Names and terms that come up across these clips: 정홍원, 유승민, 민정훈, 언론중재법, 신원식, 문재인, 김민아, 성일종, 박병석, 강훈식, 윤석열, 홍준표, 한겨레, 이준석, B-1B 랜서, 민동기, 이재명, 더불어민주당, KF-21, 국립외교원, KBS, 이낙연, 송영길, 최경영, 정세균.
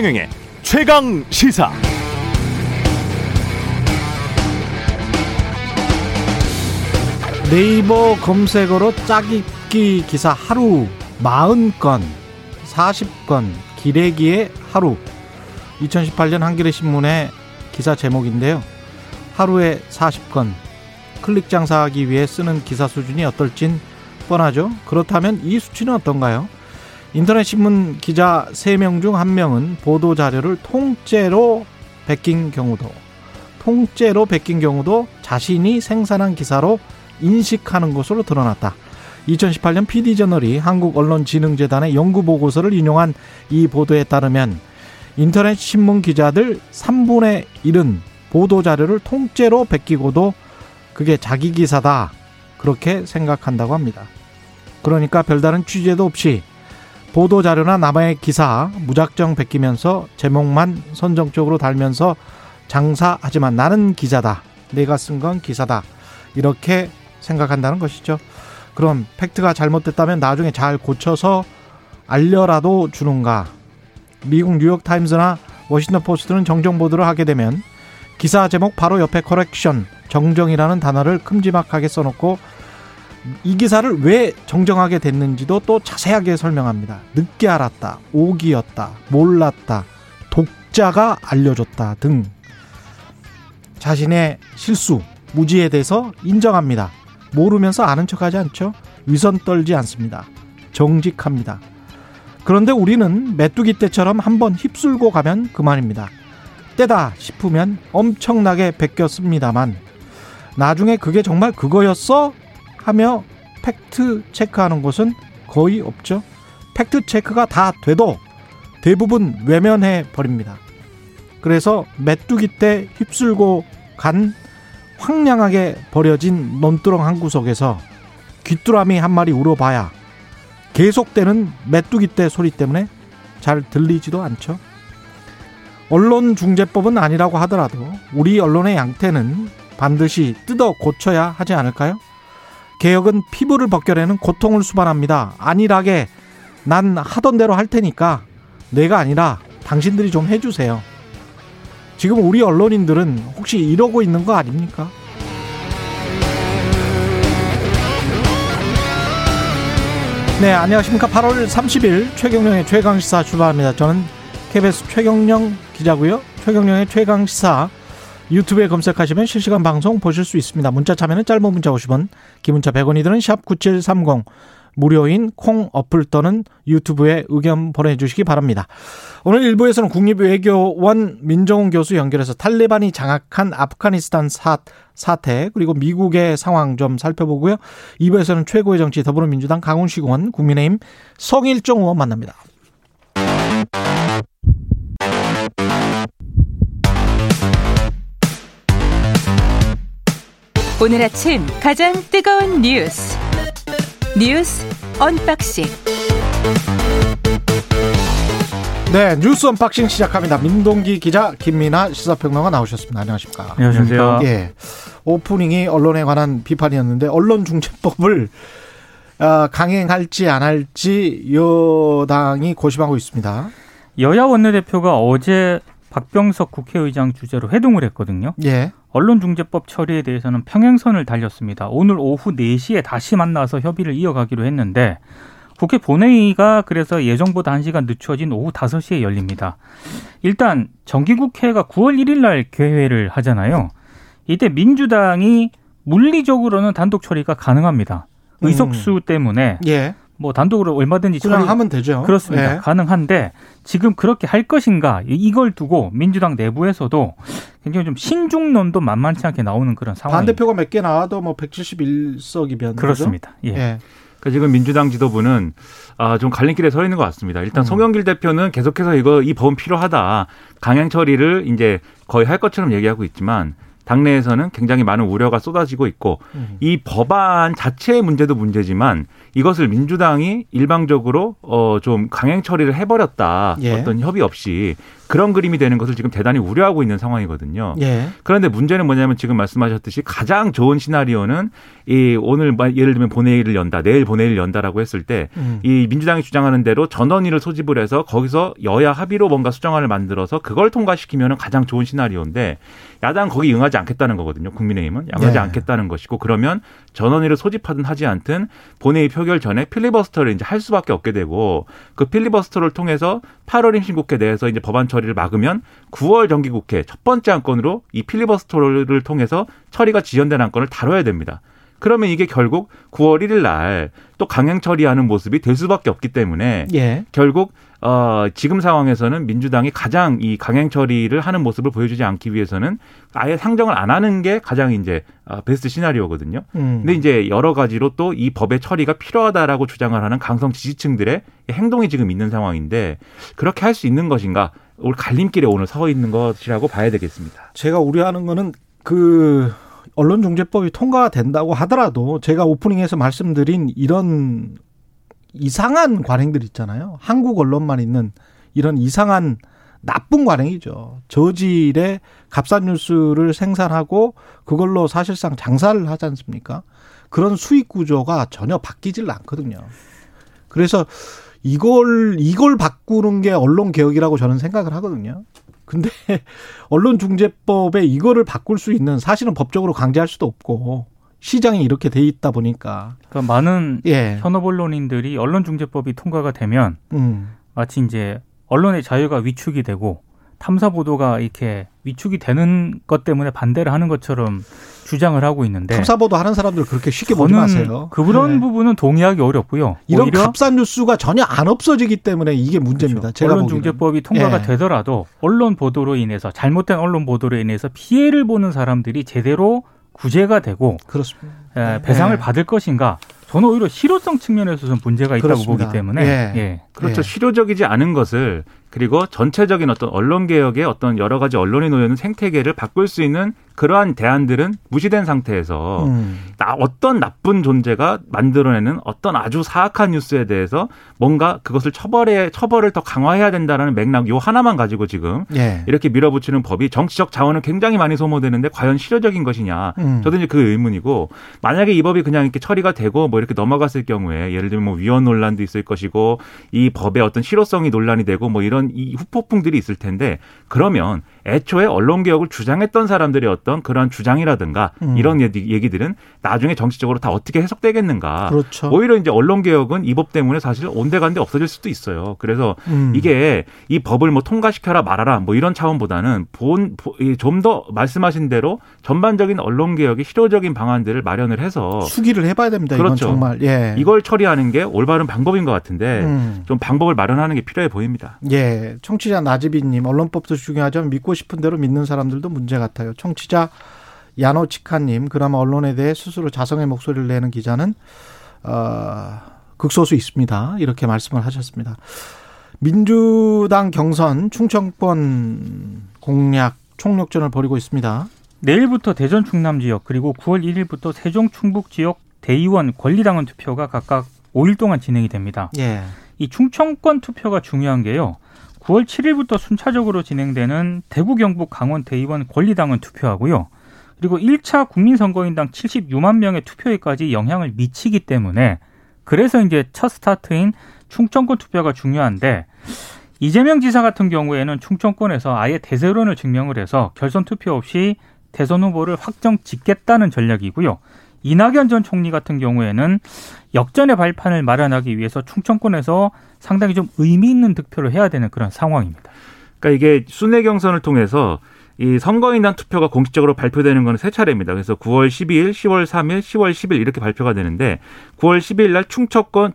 최경영의 최강시사. 네이버 검색어로 짝입기 기사 하루 40건, 40건, 기레기의 하루. 2018년 한겨레 신문의 기사 제목인데요. 하루에 40건, 클릭 장사하기 위해 쓰는 기사 수준이 어떨진 뻔하죠. 그렇다면 이 수치는 어떤가요? 인터넷 신문 기자 3명 중 1명은 보도 자료를 통째로 베낀 경우도 자신이 생산한 기사로 인식하는 것으로 드러났다. 2018년 PD저널이 한국언론진흥재단의 연구보고서를 인용한 이 보도에 따르면 인터넷 신문 기자들 3분의 1은 보도 자료를 통째로 베끼고도 그게 자기 기사다, 그렇게 생각한다고 합니다. 그러니까 별다른 취재도 없이 보도자료나 남의 기사 무작정 베끼면서 제목만 선정적으로 달면서 장사하지만 나는 기자다, 내가 쓴 건 기사다, 이렇게 생각한다는 것이죠. 그럼 팩트가 잘못됐다면 나중에 잘 고쳐서 알려라도 주는가? 미국 뉴욕타임스나 워싱턴포스트는 정정보도를 하게 되면 기사 제목 바로 옆에 커렉션, 정정이라는 단어를 큼지막하게 써놓고 이 기사를 왜 정정하게 됐는지도 또 자세하게 설명합니다. 늦게 알았다, 오기였다, 몰랐다, 독자가 알려줬다 등 자신의 실수, 무지에 대해서 인정합니다. 모르면서 아는 척하지 않죠. 위선 떨지 않습니다. 정직합니다. 그런데 우리는 메뚜기 떼처럼 한번 휩쓸고 가면 그만입니다. 때다 싶으면 엄청나게 베꼈습니다만 나중에 그게 정말 그거였어? 하며 팩트 체크하는 곳은 거의 없죠. 팩트 체크가 다 돼도 대부분 외면해 버립니다. 그래서 메뚜기 때 휩쓸고 간 황량하게 버려진 논두렁 한 구석에서 귀뚜라미 한 마리 울어봐야 계속되는 메뚜기 때 소리 때문에 잘 들리지도 않죠. 언론중재법은 아니라고 하더라도 우리 언론의 양태는 반드시 뜯어 고쳐야 하지 않을까요? 개혁은 피부를 벗겨내는 고통을 수반합니다. 안일하게 난 하던 대로 할 테니까 내가 아니라 당신들이 좀 해주세요. 지금 우리 언론인들은 혹시 이러고 있는 거 아닙니까? 네, 안녕하십니까. 8월 30일 최경영의 최강시사 출발합니다. 저는 KBS 최경영 기자고요. 최경영의 최강시사 유튜브에 검색하시면 실시간 방송 보실 수 있습니다. 문자 참여는 짧은 문자 50원, 기문자 100원이 드는 샵9730, 무료인 콩 어플 또는 유튜브에 의견 보내주시기 바랍니다. 오늘 1부에서는 국립외교원 민정훈 교수 연결해서 탈레반이 장악한 아프가니스탄 사태 그리고 미국의 상황 좀 살펴보고요. 2부에서는 최고의 정치 더불어민주당 강훈식 의원, 국민의힘 성일종 의원 만납니다. 오늘 아침 가장 뜨거운 뉴스 언박싱. 네, 뉴스 언박싱 시작합니다. 민동기 기자, 김민아 시사평론가 나오셨습니다. 안녕하십니까? 안녕하세요. 예, 오프닝이 언론에 관한 비판이었는데 언론중재법을 강행할지 안 할지 여당이 고심하고 있습니다. 여야 원내대표가 어제 박병석 국회의장 주재로 회동을 했거든요. 예. 언론중재법 처리에 대해서는 평행선을 달렸습니다. 오늘 오후 4시에 다시 만나서 협의를 이어가기로 했는데 국회 본회의가 그래서 예정보다 1시간 늦춰진 오후 5시에 열립니다. 일단 정기국회가 9월 1일 날 개회를 하잖아요. 이때 민주당이 물리적으로는 단독 처리가 가능합니다. 의석수 때문에. 예. 뭐 단독으로 얼마든지 그냥 하면 되죠. 그렇습니다. 예. 가능한데 지금 그렇게 할 것인가, 이걸 두고 민주당 내부에서도 굉장히 좀 신중론도 만만치 않게 나오는 그런 상황입니다. 반대표가 몇 개 나와도 뭐 171석이면 그렇습니다. 예. 예. 그러니까 지금 민주당 지도부는 좀 갈림길에 서 있는 것 같습니다. 일단 송영길 대표는 계속해서 이 법은 필요하다, 강행 처리를 이제 거의 할 것처럼 얘기하고 있지만 당내에서는 굉장히 많은 우려가 쏟아지고 있고 이 법안 자체의 문제도 문제지만 이것을 민주당이 일방적으로 좀 강행 처리를 해버렸다. 예. 어떤 협의 없이 그런 그림이 되는 것을 지금 대단히 우려하고 있는 상황이거든요. 예. 그런데 문제는 뭐냐면 지금 말씀하셨듯이 가장 좋은 시나리오는 이 오늘 예를 들면 본회의를 연다, 내일 본회의를 연다라고 했을 때 이 민주당이 주장하는 대로 전원위를 소집을 해서 거기서 여야 합의로 뭔가 수정안을 만들어서 그걸 통과시키면 가장 좋은 시나리오인데 야당 거기 응하지 않겠다는 거거든요. 국민의힘은 응하지 네. 않겠다는 것이고 그러면 전원위를 소집하든 하지 않든 본회의 표결 전에 필리버스터를 이제 할 수밖에 없게 되고 그 필리버스터를 통해서 8월 임시국회 내에서 이제 법안 처리를 막으면 9월 정기국회 첫 번째 안건으로 이 필리버스터를 통해서 처리가 지연된 안건을 다뤄야 됩니다. 그러면 이게 결국 9월 1일 날 또 강행 처리하는 모습이 될 수밖에 없기 때문에 예. 결국 지금 상황에서는 민주당이 가장 이 강행 처리를 하는 모습을 보여주지 않기 위해서는 아예 상정을 안 하는 게 가장 이제 베스트 시나리오거든요. 근데 이제 여러 가지로 또 이 법의 처리가 필요하다라고 주장을 하는 강성 지지층들의 행동이 지금 있는 상황인데 그렇게 할 수 있는 것인가? 오늘 갈림길에 오늘 서 있는 것이라고 봐야 되겠습니다. 제가 우려하는 거는 그 언론중재법이 통과된다고 하더라도 제가 오프닝에서 말씀드린 이런 이상한 관행들 있잖아요. 한국 언론만 있는 이런 이상한 나쁜 관행이죠. 저질의 값싼 뉴스를 생산하고 그걸로 사실상 장사를 하지 않습니까? 그런 수익 구조가 전혀 바뀌질 않거든요. 그래서 이걸 바꾸는 게 언론 개혁이라고 저는 생각을 하거든요. 근데 언론중재법에 이거를 바꿀 수 있는 사실은 법적으로 강제할 수도 없고 시장이 이렇게 돼 있다 보니까 그러니까 많은 예. 현업 언론인들이 언론중재법이 통과가 되면 마치 이제 언론의 자유가 위축이 되고 탐사 보도가 이렇게 위축이 되는 것 때문에 반대를 하는 것처럼 주장을 하고 있는데 탐사 보도 하는 사람들 그렇게 쉽게 보지 마세요. 그런 네. 부분은 동의하기 어렵고요. 이런 값싼 뉴스가 전혀 안 없어지기 때문에 이게 문제입니다. 그렇죠. 언론중재법이 통과가 예. 되더라도 언론 보도로 인해서 잘못된 언론 보도로 인해서 피해를 보는 사람들이 제대로 구제가 되고 그렇습니다. 예, 배상을 예. 받을 것인가. 저는 오히려 실효성 측면에서는 문제가 있다고 그렇습니다. 보기 때문에. 예. 예. 그렇죠. 예. 실효적이지 않은 것을 그리고 전체적인 어떤 언론개혁의 어떤 여러 가지 언론이 놓여있는 생태계를 바꿀 수 있는 그러한 대안들은 무시된 상태에서 어떤 나쁜 존재가 만들어내는 어떤 아주 사악한 뉴스에 대해서 뭔가 그것을 처벌을 더 강화해야 된다라는 맥락 요 하나만 가지고 지금 예. 이렇게 밀어붙이는 법이 정치적 자원은 굉장히 많이 소모되는데 과연 실효적인 것이냐. 저도 이제 그 의문이고 만약에 이 법이 그냥 이렇게 처리가 되고 뭐 이렇게 넘어갔을 경우에 예를 들면 뭐 위헌 논란도 있을 것이고 이 법의 어떤 실효성이 논란이 되고 뭐 이런 이 후폭풍들이 있을 텐데 그러면 애초에 언론개혁을 주장했던 사람들의 어떤 그런 주장이라든가 이런 얘기들은 나중에 정치적으로 다 어떻게 해석되겠는가. 그렇죠. 오히려 이제 언론개혁은 이 법 때문에 사실 온데간데 없어질 수도 있어요. 그래서 이게 이 법을 뭐 통과시켜라 말아라 뭐 이런 차원보다는 좀 더 말씀하신 대로 전반적인 언론개혁의 실효적인 방안들을 마련을 해서 수기를 해봐야 됩니다. 이건 그렇죠. 정말. 예. 이걸 처리하는 게 올바른 방법인 것 같은데 좀 방법을 마련하는 게 필요해 보입니다. 예, 청취자 나지비님 언론법도 중요하지만 믿고 싶은 대로 믿는 사람들도 문제 같아요. 청취자 야노치카님 그나마 언론에 대해 스스로 자성의 목소리를 내는 기자는 극소수 있습니다. 이렇게 말씀을 하셨습니다. 민주당 경선 충청권 공략 총력전을 벌이고 있습니다. 내일부터 대전 충남 지역 그리고 9월 1일부터 세종 충북 지역 대의원 권리당원 투표가 각각 5일 동안 진행이 됩니다. 예. 이 충청권 투표가 중요한 게요. 9월 7일부터 순차적으로 진행되는 대구, 경북, 강원 대의원 권리당원 투표하고요. 그리고 1차 국민선거인당 76만 명의 투표율까지 영향을 미치기 때문에 그래서 이제 첫 스타트인 충청권 투표가 중요한데 이재명 지사 같은 경우에는 충청권에서 아예 대세론을 증명을 해서 결선 투표 없이 대선 후보를 확정 짓겠다는 전략이고요. 이낙연 전 총리 같은 경우에는 역전의 발판을 마련하기 위해서 충청권에서 상당히 좀 의미 있는 득표를 해야 되는 그런 상황입니다. 그러니까 이게 순회 경선을 통해서 이 선거인단 투표가 공식적으로 발표되는 건 세 차례입니다. 그래서 9월 12일, 10월 3일, 10월 10일 이렇게 발표가 되는데 9월 10일 날 충청권,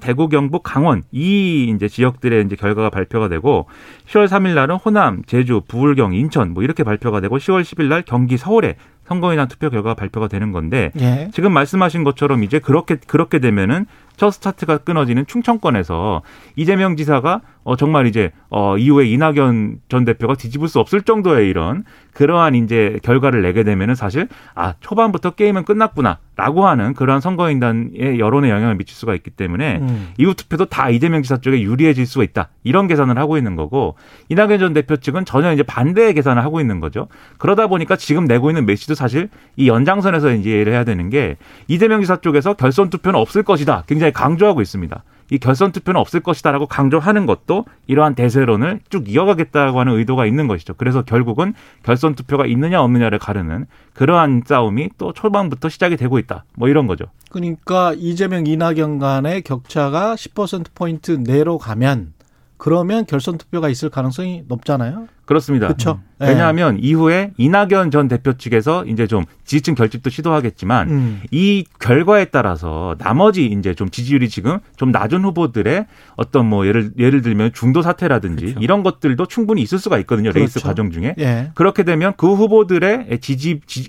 대구, 경북, 강원 이 이제 지역들의 이제 결과가 발표가 되고 10월 3일 날은 호남, 제주, 부울경, 인천 뭐 이렇게 발표가 되고 10월 10일 날 경기, 서울에 선거인단 투표 결과가 발표가 되는 건데 예. 지금 말씀하신 것처럼 이제 그렇게 되면은 스타트가 끊어지는 충청권에서 이재명 지사가 정말 이제 이후에 이낙연 전 대표가 뒤집을 수 없을 정도의 이런 그러한 이제 결과를 내게 되면은 사실 아 초반부터 게임은 끝났구나라고 하는 그러한 선거인단의 여론에 영향을 미칠 수가 있기 때문에 이후 투표도 다 이재명 지사 쪽에 유리해질 수가 있다 이런 계산을 하고 있는 거고 이낙연 전 대표 측은 전혀 이제 반대의 계산을 하고 있는 거죠. 그러다 보니까 지금 내고 있는 메시지도 사실 이 연장선에서 이제 이해를 해야 되는 게 이재명 지사 쪽에서 결선 투표는 없을 것이다 굉장히 강조하고 있습니다. 이 결선 투표는 없을 것이다라고 강조하는 것도 이러한 대세론을 쭉 이어가겠다고 하는 의도가 있는 것이죠. 그래서 결국은 결선 투표가 있느냐 없느냐를 가르는 그러한 싸움이 또 초반부터 시작이 되고 있다. 뭐 이런 거죠. 그러니까 이재명, 이낙연 간의 격차가 10%포인트 내로 가면 그러면 결선 투표가 있을 가능성이 높잖아요. 그렇습니다. 그렇죠. 왜냐하면 이후에 이낙연 전 대표 측에서 이제 좀 지지층 결집도 시도하겠지만 이 결과에 따라서 나머지 이제 좀 지지율이 지금 좀 낮은 후보들의 어떤 뭐 예를 들면 중도 사태라든지 그렇죠. 이런 것들도 충분히 있을 수가 있거든요. 그렇죠. 레이스 과정 중에. 예. 그렇게 되면 그 후보들의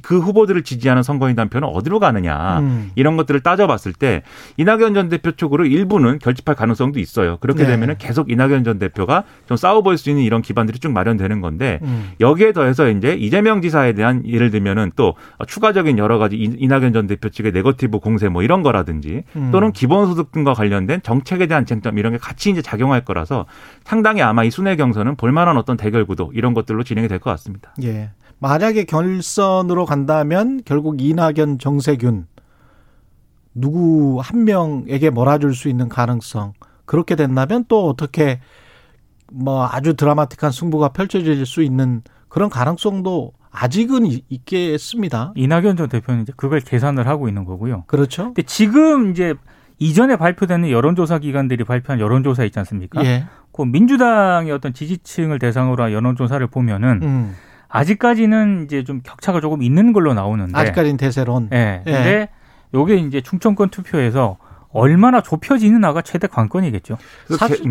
그 후보들을 지지하는 선거인단 표는 어디로 가느냐 이런 것들을 따져봤을 때 이낙연 전 대표 쪽으로 일부는 결집할 가능성도 있어요. 그렇게 되면은 계속 이낙연 전 대표가 좀 싸워볼 수 있는 이런 기반들이 쭉 마련되는 건데 여기에 더해서 이제 이재명 지사에 대한 예를 들면은 또 추가적인 여러 가지 이낙연 전 대표 측의 네거티브 공세 뭐 이런 거라든지 또는 기본소득 등과 관련된 정책에 대한 쟁점 이런 게 같이 이제 작용할 거라서 상당히 아마 이 순회 경선은 볼만한 어떤 대결 구도 이런 것들로 진행이 될 것 같습니다. 예, 만약에 결선으로 간다면 결국 이낙연 정세균 누구 한 명에게 몰아줄 수 있는 가능성 그렇게 된다면 또 어떻게 뭐 아주 드라마틱한 승부가 펼쳐질 수 있는 그런 가능성도 아직은 있겠습니다. 이낙연 전 대표는 이제 그걸 계산을 하고 있는 거고요. 그렇죠. 근데 지금 이제 이전에 발표되는 여론조사 기관들이 발표한 여론조사 있지 않습니까? 예. 그 민주당의 어떤 지지층을 대상으로 한 여론조사를 보면은 아직까지는 이제 좀 격차가 조금 있는 걸로 나오는데 아직까지는 대세론. 네. 예. 근데 요게 이제 충청권 투표에서 얼마나 좁혀지느냐가 최대 관건이겠죠. 사실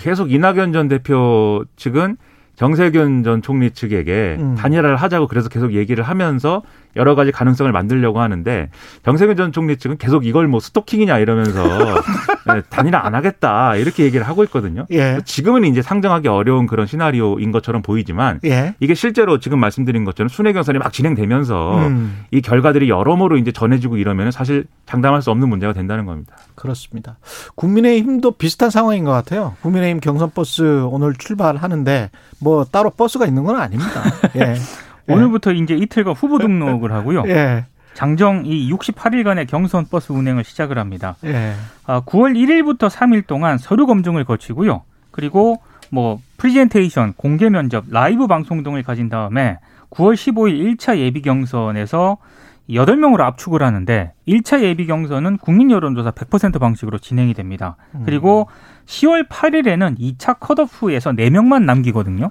계속 이낙연 전 대표 측은 정세균 전 총리 측에게 단일화를 하자고 그래서 계속 얘기를 하면서 여러 가지 가능성을 만들려고 하는데 정세균 전 총리 측은 계속 이걸 뭐 스토킹이냐 이러면서 네, 단일화 안 하겠다 이렇게 얘기를 하고 있거든요. 예. 지금은 이제 상정하기 어려운 그런 시나리오인 것처럼 보이지만 예. 이게 실제로 지금 말씀드린 것처럼 순회 경선이 막 진행되면서 이 결과들이 여러모로 이제 전해지고 이러면 사실 장담할 수 없는 문제가 된다는 겁니다. 그렇습니다. 국민의힘도 비슷한 상황인 것 같아요. 국민의힘 경선버스 오늘 출발하는데 뭐 따로 버스가 있는 건 아닙니다. 예. 오늘부터 이제 이틀간 후보 등록을 하고요. 예. 장정 이 68일간의 경선 버스 운행을 시작을 합니다. 예. 9월 1일부터 3일 동안 서류 검증을 거치고요. 그리고 뭐 프리젠테이션, 공개 면접, 라이브 방송 등을 가진 다음에 9월 15일 1차 예비 경선에서 8명으로 압축을 하는데 1차 예비 경선은 국민 여론조사 100% 방식으로 진행이 됩니다. 그리고 10월 8일에는 2차 컷업 후에서 4명만 남기거든요.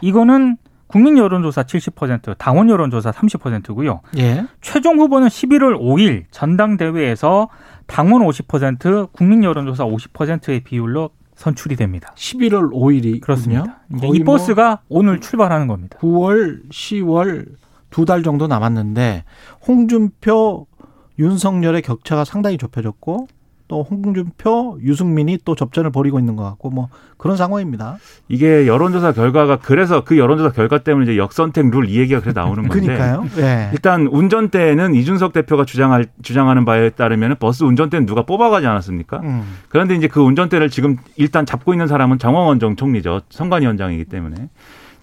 이거는 국민 여론조사 70%, 당원 여론조사 30%고요. 예. 최종 후보는 11월 5일 전당대회에서 당원 50%, 국민 여론조사 50%의 비율로 선출이 됩니다. 11월 5일이 그렇습니다. 이 버스가 뭐 오늘 출발하는 겁니다. 9월, 10월 두 달 정도 남았는데 홍준표, 윤석열의 격차가 상당히 좁혀졌고 또 홍준표, 유승민이 또 접전을 벌이고 있는 것 같고 뭐 그런 상황입니다. 이게 여론조사 결과가 그래서 그 여론조사 결과 때문에 이제 역선택 룰 이 얘기가 그래서 나오는 건데. 그러니까요. 네. 일단 운전대에는 이준석 대표가 주장하는 바에 따르면 버스 운전대는 누가 뽑아가지 않았습니까? 그런데 이제 그 운전대를 지금 일단 잡고 있는 사람은 정홍원 전 총리죠. 선관위원장이기 때문에.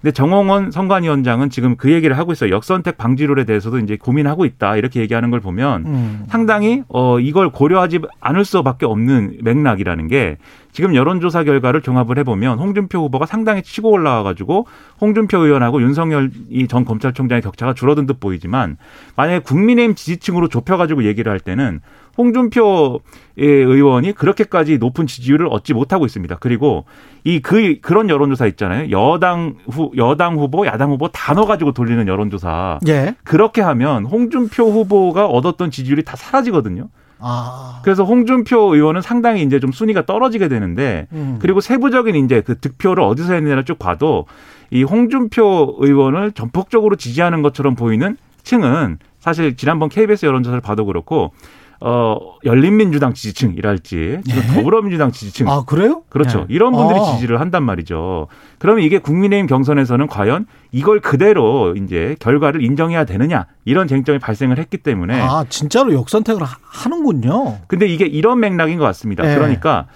근데 정홍원 선관위원장은 지금 그 얘기를 하고 있어요. 역선택 방지룰에 대해서도 이제 고민하고 있다 이렇게 얘기하는 걸 보면 상당히 이걸 고려하지 않을 수밖에 없는 맥락이라는 게 지금 여론조사 결과를 종합을 해보면 홍준표 후보가 상당히 치고 올라와가지고 홍준표 의원하고 윤석열 전 검찰총장의 격차가 줄어든 듯 보이지만 만약에 국민의힘 지지층으로 좁혀가지고 얘기를 할 때는 홍준표 의원이 그렇게까지 높은 지지율을 얻지 못하고 있습니다. 그리고 그런 여론조사 있잖아요. 여당 후보, 야당 후보 다 넣어가지고 돌리는 여론조사. 예. 그렇게 하면 홍준표 후보가 얻었던 지지율이 다 사라지거든요. 아. 그래서 홍준표 의원은 상당히 이제 좀 순위가 떨어지게 되는데 그리고 세부적인 이제 그 득표를 어디서 했느냐를 쭉 봐도 이 홍준표 의원을 전폭적으로 지지하는 것처럼 보이는 층은 사실 지난번 KBS 여론조사를 봐도 그렇고 열린민주당 지지층이랄지 예? 더불어민주당 지지층. 아, 그래요? 그렇죠. 예. 이런 분들이 지지를 한단 말이죠. 그러면 이게 국민의힘 경선에서는 과연 이걸 그대로 이제 결과를 인정해야 되느냐 이런 쟁점이 발생을 했기 때문에. 아, 진짜로 역선택을 하는군요. 근데 이게 이런 맥락인 것 같습니다. 예. 그러니까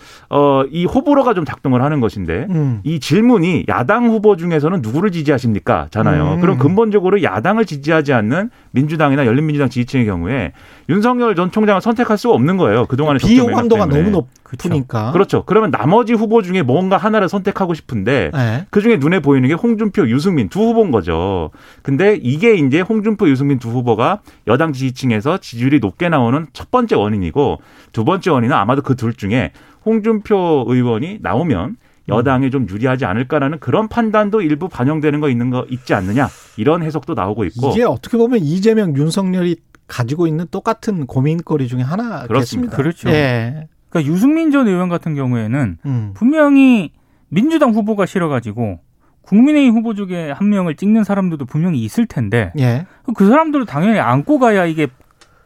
이 호불호가 좀 작동을 하는 것인데 이 질문이 야당 후보 중에서는 누구를 지지하십니까? 잖아요. 그럼 근본적으로 야당을 지지하지 않는 민주당이나 열린민주당 지지층의 경우에 윤석열 전 총장을 선택할 수가 없는 거예요. 그동안의 비용 한도가 너무 높으니까. 그렇죠. 그러면 나머지 후보 중에 뭔가 하나를 선택하고 싶은데 네. 그중에 눈에 보이는 게 홍준표, 유승민 두 후보인 거죠. 근데 이게 이제 홍준표, 유승민 두 후보가 여당 지지층에서 지지율이 높게 나오는 첫 번째 원인이고 두 번째 원인은 아마도 그 둘 중에 홍준표 의원이 나오면 여당에 좀 유리하지 않을까라는 그런 판단도 일부 반영되는 거 있는 거 있지 않느냐 이런 해석도 나오고 있고 이게 어떻게 보면 이재명, 윤석열이 가지고 있는 똑같은 고민거리 중에 하나겠습니다. 그렇습니다. 그렇죠. 예. 그러니까 유승민 전 의원 같은 경우에는 분명히 민주당 후보가 싫어가지고 국민의힘 후보 중에 한 명을 찍는 사람들도 분명히 있을 텐데 예. 그 사람들을 당연히 안고 가야 이게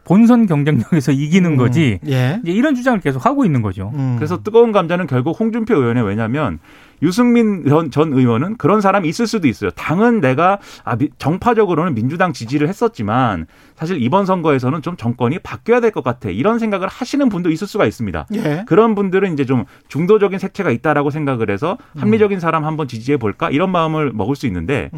본선 경쟁력에서 이기는 거지 예. 이제 이런 주장을 계속 하고 있는 거죠. 그래서 뜨거운 감자는 결국 홍준표 의원의 왜냐하면 유승민 전 의원은 그런 사람이 있을 수도 있어요. 당은 내가 정파적으로는 민주당 지지를 했었지만 사실 이번 선거에서는 좀 정권이 바뀌어야 될 것 같아. 이런 생각을 하시는 분도 있을 수가 있습니다. 예. 그런 분들은 이제 좀 중도적인 색채가 있다라고 생각을 해서 합리적인 사람 한번 지지해 볼까? 이런 마음을 먹을 수 있는데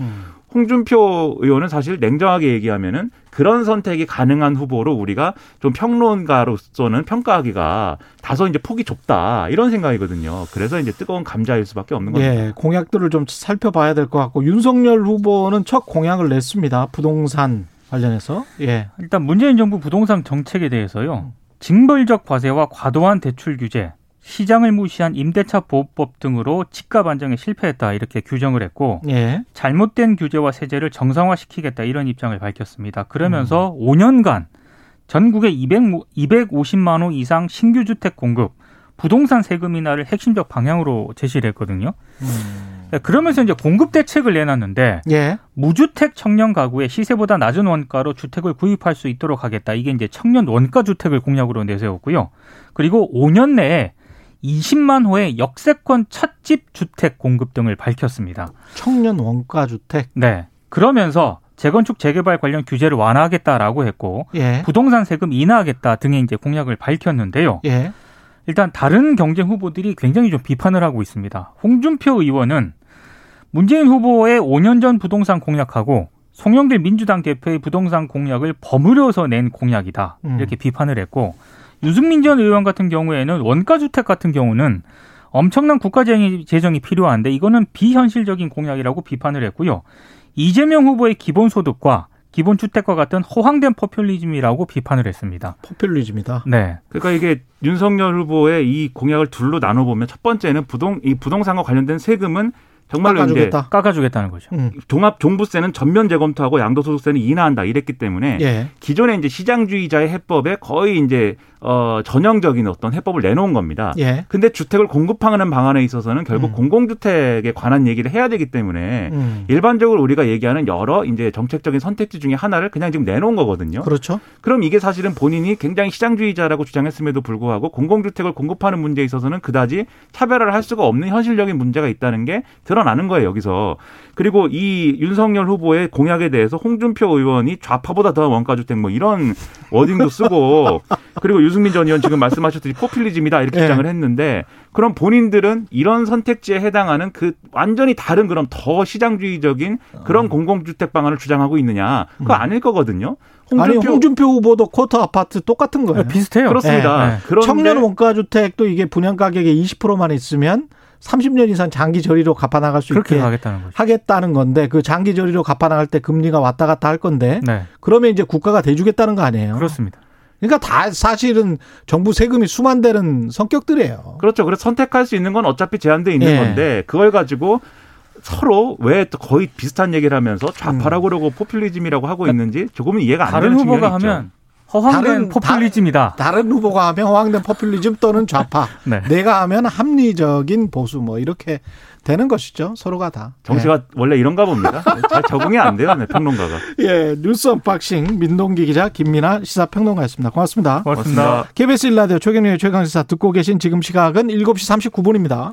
홍준표 의원은 사실 냉정하게 얘기하면은 그런 선택이 가능한 후보로 우리가 좀 평론가로서는 평가하기가 다소 이제 폭이 좁다 이런 생각이거든요. 그래서 이제 뜨거운 감자일 수밖에 없는 겁니다. 네, 공약들을 좀 살펴봐야 될 것 같고 윤석열 후보는 첫 공약을 냈습니다. 부동산 관련해서. 예. 일단 문재인 정부 부동산 정책에 대해서요. 징벌적 과세와 과도한 대출 규제, 시장을 무시한 임대차 보호법 등으로 집값 안정에 실패했다 이렇게 규정을 했고 예. 잘못된 규제와 세제를 정상화시키겠다 이런 입장을 밝혔습니다. 그러면서 5년간 전국에 250만 호 이상 신규 주택 공급, 부동산 세금 인하를 핵심적 방향으로 제시를 했거든요. 그러면서 이제 공급 대책을 내놨는데 예. 무주택 청년 가구에 시세보다 낮은 원가로 주택을 구입할 수 있도록 하겠다. 이게 이제 청년 원가 주택을 공약으로 내세웠고요. 그리고 5년 내에 20만 호의 역세권 첫집 주택 공급 등을 밝혔습니다. 청년 원가 주택? 네. 그러면서 재건축 재개발 관련 규제를 완화하겠다라고 했고 예. 부동산 세금 인하하겠다 등의 이제 공약을 밝혔는데요. 예. 일단 다른 경쟁 후보들이 굉장히 좀 비판을 하고 있습니다. 홍준표 의원은 문재인 후보의 5년 전 부동산 공약하고 송영길 민주당 대표의 부동산 공약을 버무려서 낸 공약이다. 이렇게 비판을 했고 유승민 전 의원 같은 경우에는 원가주택 같은 경우는 엄청난 국가재정이 필요한데 이거는 비현실적인 공약이라고 비판을 했고요. 이재명 후보의 기본소득과 기본주택과 같은 허황된 포퓰리즘이라고 비판을 했습니다. 포퓰리즘이다? 네. 그러니까 이게 윤석열 후보의 이 공약을 둘로 나눠보면 첫 번째는 부동산과 관련된 세금은 정말로 깎아주겠다는 거죠. 종부세는 전면 재검토하고 양도소득세는 인하한다 이랬기 때문에 예. 기존에 이제 시장주의자의 해법에 거의 이제 전형적인 어떤 해법을 내놓은 겁니다. 그런데 예. 주택을 공급하는 방안에 있어서는 결국 공공주택에 관한 얘기를 해야 되기 때문에 일반적으로 우리가 얘기하는 여러 이제 정책적인 선택지 중에 하나를 그냥 지금 내놓은 거거든요. 그렇죠. 그럼 이게 사실은 본인이 굉장히 시장주의자라고 주장했음에도 불구하고 공공주택을 공급하는 문제에 있어서는 그다지 차별화를 할 수가 없는 현실적인 문제가 있다는 게 드러나는 거예요, 여기서. 그리고 이 윤석열 후보의 공약에 대해서 홍준표 의원이 좌파보다 더한 원가주택 뭐 이런 워딩도 쓰고 그리고 유승민 전 의원 지금 말씀하셨듯이 포퓰리즘이다 이렇게 네. 주장을 했는데 그럼 본인들은 이런 선택지에 해당하는 그 완전히 다른 그럼 더 시장주의적인 그런 공공주택 방안을 주장하고 있느냐. 그거 아닐 거거든요. 홍준표 후보도 쿼터 아파트 똑같은 거예요. 비슷해요. 그렇습니다. 네. 그런데 청년 원가주택도 이게 분양 가격의 20%만 있으면 30년 이상 장기 저리로 갚아나갈 수 있게 하겠다는 건데 그 장기 저리로 갚아나갈 때 금리가 왔다 갔다 할 건데 네. 그러면 이제 국가가 대주겠다는 거 아니에요? 그렇습니다. 그러니까 다 사실은 정부 세금이 수만 대는 성격들이에요. 그렇죠. 그래서 선택할 수 있는 건 어차피 제한돼 있는 예. 건데 그걸 가지고 서로 왜 또 거의 비슷한 얘기를 하면서 좌파라고 그러고 포퓰리즘이라고 하고 있는지 조금은 이해가 안 되는 측면이 있죠. 다른 후보가 하면 허황된 포퓰리즘이다. 다른 후보가 하면 허황된 포퓰리즘 또는 좌파. 네. 내가 하면 합리적인 보수 뭐 이렇게 되는 것이죠. 서로가 다. 정치가 원래 이런가 봅니다. 잘 적응이 안 돼요. 네, 평론가가. 예, 뉴스 언박싱 민동기 기자 김민아 시사평론가였습니다. 고맙습니다. 고맙습니다. KBS 1라디오 최경영의 최강시사 듣고 계신 지금 시각은 7시 39분입니다.